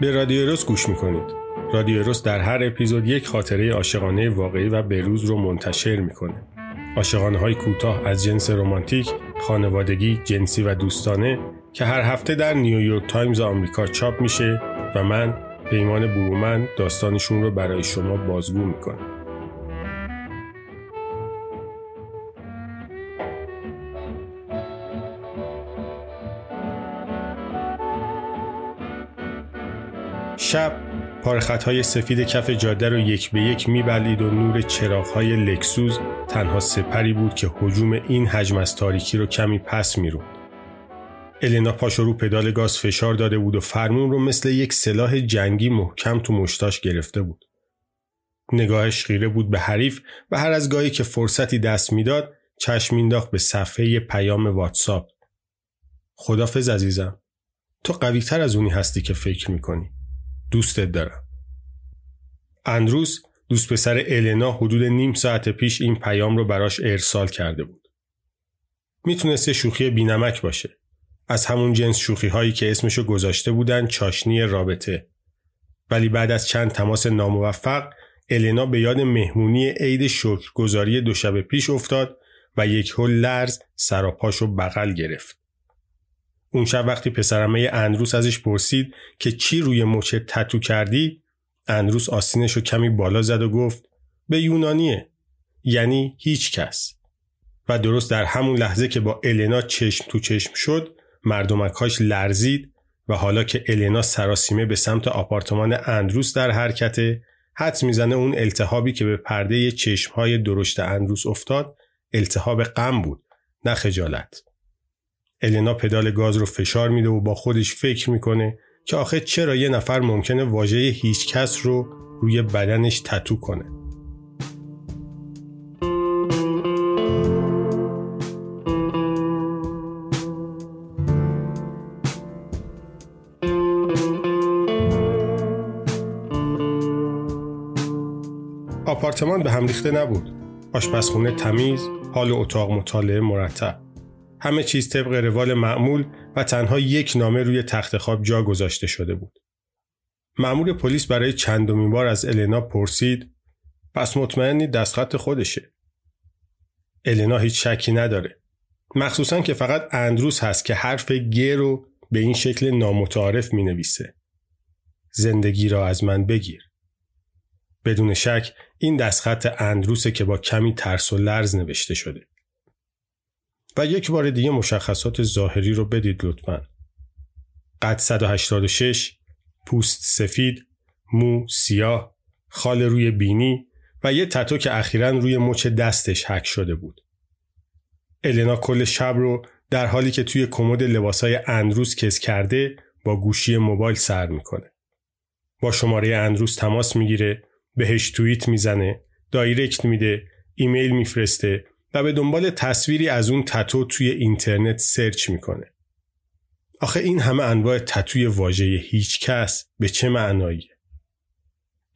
به رادیو اروس گوش میکنید. رادیو اروس در هر اپیزود یک خاطره عاشقانه واقعی و بروز رو منتشر میکنه. عاشقانه‌های کوتاه از جنس رمانتیک، خانوادگی، جنسی و دوستانه که هر هفته در نیویورک تایمز آمریکا چاپ میشه و من پیمان بومن داستانشون رو برای شما بازگو میکنم. شب پارخطهای سفید کف جاده رو یک به یک می‌بلید و نور چراغ‌های لکسوس تنها سپری بود که هجوم این حجم از تاریکی رو کمی پس می‌روند. النا پاشو رو پدال گاز فشار داده بود و فرمون رو مثل یک سلاح جنگی محکم تو مشتاش گرفته بود. نگاهش خیره بود به حریف و هر از گاهی که فرصتی دست می‌داد چشم می‌انداخت به صفحه پیام واتساپ. خدافظ عزیزم. تو قوی‌تر از اونی هستی که فکر می‌کنی. دوستت دارم. اندروز دوست پسر النا حدود نیم ساعت پیش این پیام رو براش ارسال کرده بود. میتونسته شوخی بی‌نمک باشه. از همون جنس شوخی هایی که اسمشو گذاشته بودن چاشنی رابطه. ولی بعد از چند تماس ناموفق النا به یاد مهمونی عید شکرگزاری دو شب پیش افتاد و یکهو لرز سر و پاشو بغل گرفت. اون شب وقتی پسرمه اندروس ازش پرسید که چی روی مچه تتو کردی؟ اندروس آستینش رو کمی بالا زد و گفت به یونانیه، یعنی هیچ کس. و درست در همون لحظه که با النا چشم تو چشم شد مردمکاش لرزید و حالا که النا سراسیمه به سمت آپارتمان اندروس در حرکته حدس میزنه اون التهابی که به پرده چشمهای درشت اندروس افتاد التهاب غم بود نه خجالت. النا پدال گاز رو فشار میده و با خودش فکر میکنه که آخه چرا یه نفر ممکنه واژه هیچ کس رو روی بدنش تتو کنه. آپارتمان به هم ریخته نبود. آشپزخونه تمیز، حال اتاق مطالعه مرتب. همه چیز طبق روال معمول و تنها یک نامه روی تخت خواب جا گذاشته شده بود. مأمور پلیس برای چندمین بار از النا پرسید پس مطمئنی دستخط خودشه؟ النا هیچ شکی نداره. مخصوصاً که فقط اندروس هست که حرف گ رو به این شکل نامتعارف می نویسه. زندگی را از من بگیر. بدون شک این دستخط اندروسه که با کمی ترس و لرز نوشته شده. و یک بار دیگه مشخصات ظاهری رو بدید لطفاً. قد 186، پوست سفید، مو سیاه، خال روی بینی و یه تتو که اخیراً روی مچ دستش حک شده بود. النا کل شب رو در حالی که توی کمد لباسای اندروس کز کرده با گوشی موبایل سر میکنه. با شماره اندروس تماس میگیره، بهش توییت میزنه، دایرکت میده، ایمیل میفرسته و به دنبال تصویری از اون تتو توی اینترنت سرچ میکنه. آخه این همه انواع تتوی واژه هیچ کس به چه معناییه؟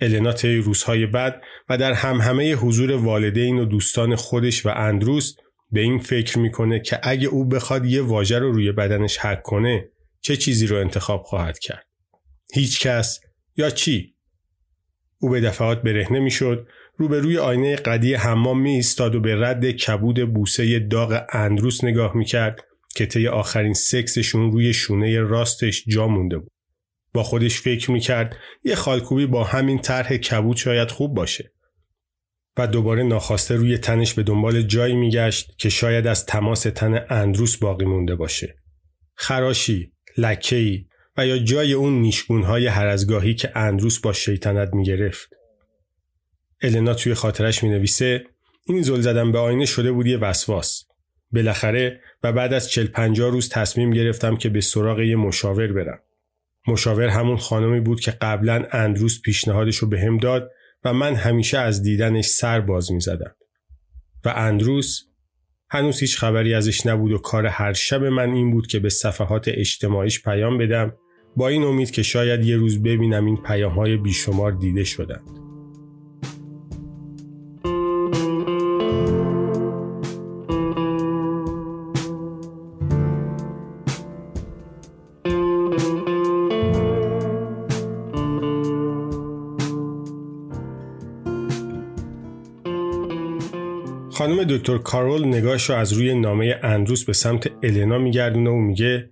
النا طی روزهای بعد و در همهمه حضور والدین و دوستان خودش و اندروس به این فکر میکنه که اگه او بخواد یه واژه رو روی بدنش حک کنه چه چیزی رو انتخاب خواهد کرد؟ هیچ کس یا چی؟ او به دفعات برهنه میشد، روبروی آینه قدی حمام می ایستاد و به رد کبود بوسه داغ اندروس نگاه می کرد که طی آخرین سکسشون روی شونه راستش جا مونده بود. با خودش فکر می کرد یه خالکوبی با همین طرح کبود شاید خوب باشه. و دوباره ناخواسته روی تنش به دنبال جایی می گشت که شاید از تماس تن اندروس باقی مونده باشه. خراشی، لکه‌ای و یا جای اون نیشگونهای هر از گاهی که اندروس با شیطنت می گرفت. النا توی خاطرش می نویسه این زل زدن به آینه شده بود یه وسواس. بالاخره و بعد از 40-50 روز تصمیم گرفتم که به سراغ یه مشاور برم. مشاور همون خانمی بود که قبلا اندروس پیشنهادشو به هم داد و من همیشه از دیدنش سر باز می زدم. و اندروس هنوز هیچ خبری ازش نبود و کار هر شب من این بود که به صفحات اجتماعیش پیام بدم با این امید که شاید یه روز ببینم این پیام‌های بیشمار دیده شدند. خانم دکتر کارول نگاهش رو از روی نامه اندروز به سمت النا میگردونه و میگه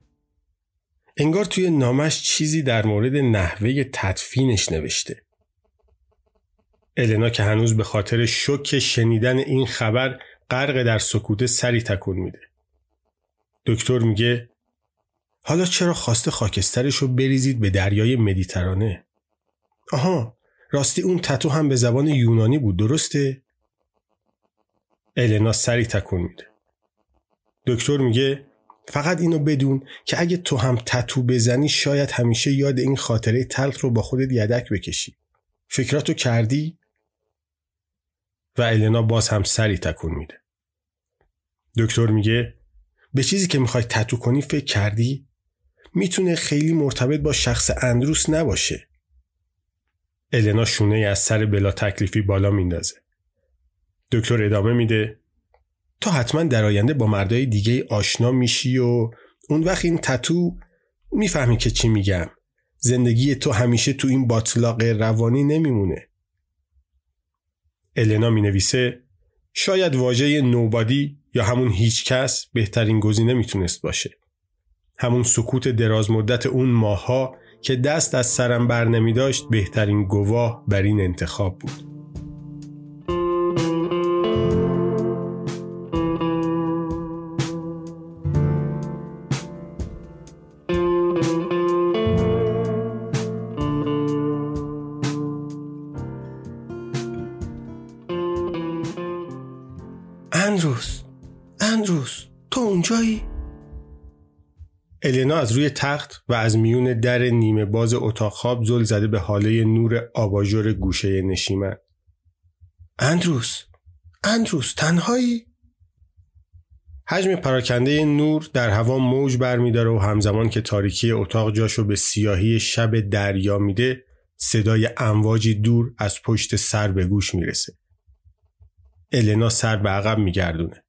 انگار توی نامش چیزی در مورد نحوه تدفینش نوشته. النا که هنوز به خاطر شوک شنیدن این خبر غرق در سکوت سری تکون میده. دکتر میگه حالا چرا خواسته خاکسترش رو بریزید به دریای مدیترانه؟ آها، راستی اون تتو هم به زبان یونانی بود، درسته؟ النا سری تکون میده. دکتر میگه فقط اینو بدون که اگه تو هم تتو بزنی شاید همیشه یاد این خاطره تلخ رو با خودت یدک بکشی. فکراتو کردی؟ و النا باز هم سری تکون میده. دکتر میگه به چیزی که میخوای تتو کنی فکر کردی؟ میتونه خیلی مرتبط با شخص اندروس نباشه. النا شونه از سر بلا تکلیفی بالا میندازه. دکتر ادامه میده تا حتما در آینده با مردای دیگه آشنا میشی و اون وقت این تتو، میفهمی که چی میگم، زندگی تو همیشه تو این باطلاق روانی نمیمونه. النا مینویسه شاید واژه نوبادی یا همون هیچ کس بهترین گزینه میتونست باشه. همون سکوت دراز مدت اون ماها که دست از سرم بر نمی داشت بهترین گواه بر این انتخاب بود. اندروز تو اونجایی؟ النا از روی تخت و از میون در نیمه باز اتاق خواب زل زده به حاله نور آباژور گوشه نشیمن. اندروز تنهایی؟ حجم پراکنده نور در هوا موج برمی‌داره و همزمان که تاریکی اتاق جاشو به سیاهی شب دریا میده، صدای امواجی دور از پشت سر به گوش میرسه. النا سر به عقب میگردونه.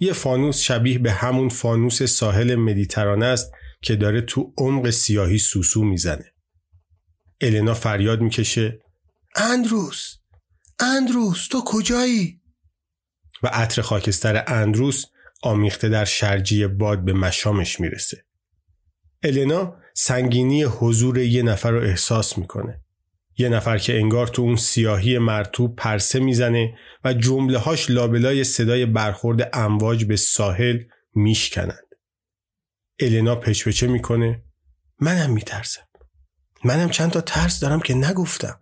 یه فانوس شبیه به همون فانوس ساحل مدیترانه است که داره تو عمق سیاهی سوسو میزنه. النا فریاد میکشه اندروس تو کجایی؟ و عطر خاکستر اندروس آمیخته در شرجی باد به مشامش میرسه. النا سنگینی حضور یه نفر رو احساس میکنه. یه نفر که انگار تو اون سیاهی مرطوب پرسه میزنه و جمله‌هاش لابلای صدای برخورد امواج به ساحل میشکنند. النا پچ‌پچه میکنه منم میترسم. منم چند تا ترس دارم که نگفتم.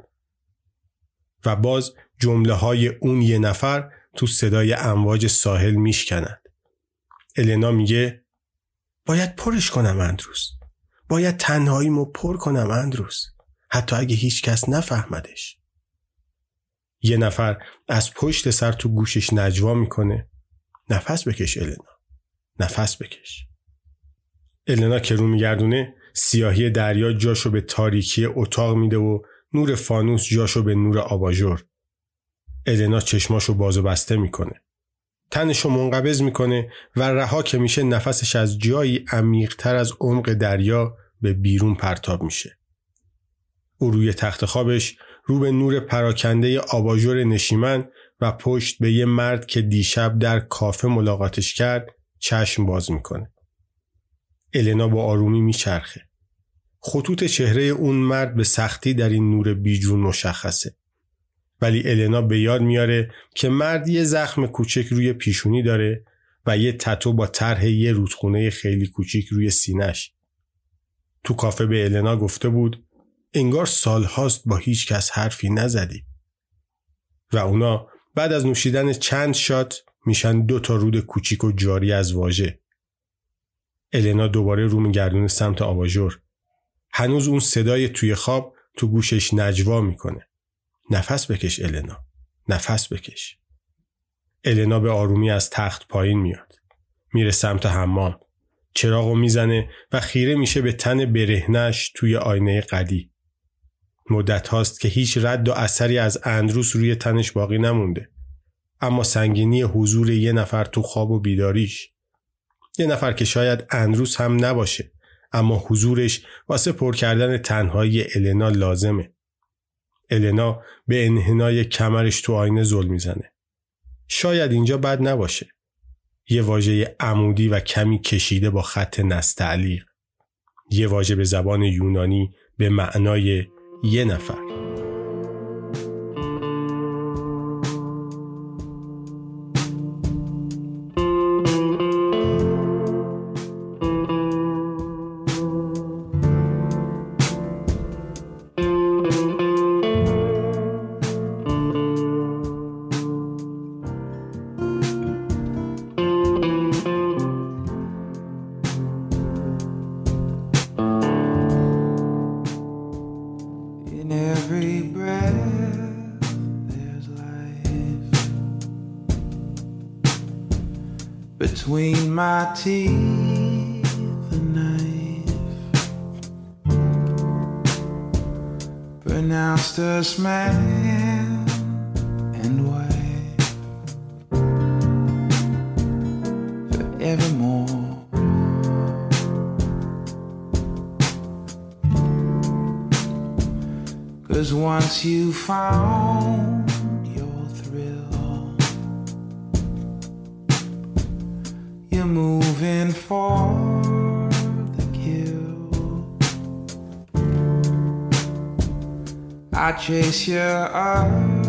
و باز جمله‌های اون یه نفر تو صدای امواج ساحل میشکنند. النا میگه باید پرش کنم اندروز. باید تنهاییمو پر کنم اندروز. حتی اگه هیچ کس نفهمدش. یه نفر از پشت سر تو گوشش نجوا میکنه نفس بکش النا، نفس بکش. النا که رو میگردونه سیاهی دریا جاشو به تاریکی اتاق میده و نور فانوس جاشو به نور آباژور. النا چشماشو باز و بسته میکنه، تنشو منقبض میکنه و رها که میشه نفسش از جایی عمیق‌تر از عمق دریا به بیرون پرتاب میشه. او روی تخت خوابش رو به نور پراکنده آباژور نشیمن و پشت به یه مرد که دیشب در کافه ملاقاتش کرد چشم باز میکنه. النا با آرومی میچرخه. خطوط چهره اون مرد به سختی در این نور بیجون مشخصه. ولی النا به یاد میاره که مرد یه زخم کوچک روی پیشونی داره و یه تتو با طرح یه رودخونه خیلی کوچک روی سینه‌ش. تو کافه به النا گفته بود انگار سالهاست با هیچ کس حرفی نزدی. و اونا بعد از نوشیدن چند شات میشن 2 تا رود کوچیک و جاری از واژه. النا دوباره رو میگردونه سمت آباژور. هنوز اون صدای توی خواب تو گوشش نجوا میکنه. نفس بکش النا، نفس بکش. النا به آرومی از تخت پایین میاد. میره سمت حمام. چراغو میزنه و خیره میشه به تن برهنش توی آینه قدی. مدت هاست که هیچ رد و اثری از اندروس روی تنش باقی نمونده. اما سنگینی حضور یه نفر تو خواب و بیداریش. یه نفر که شاید اندروس هم نباشه. اما حضورش واسه پر کردن تنهایی النا لازمه. النا به انحنای کمرش تو آینه زل میزنه. شاید اینجا بد نباشه. یه واژه عمودی و کمی کشیده با خط نستعلیق. یه واژه به زبان یونانی به معنای یه نفر. Between my teeth a knife pronounced us man and wife forevermore. Cause once you found moving for the kill, I chase you up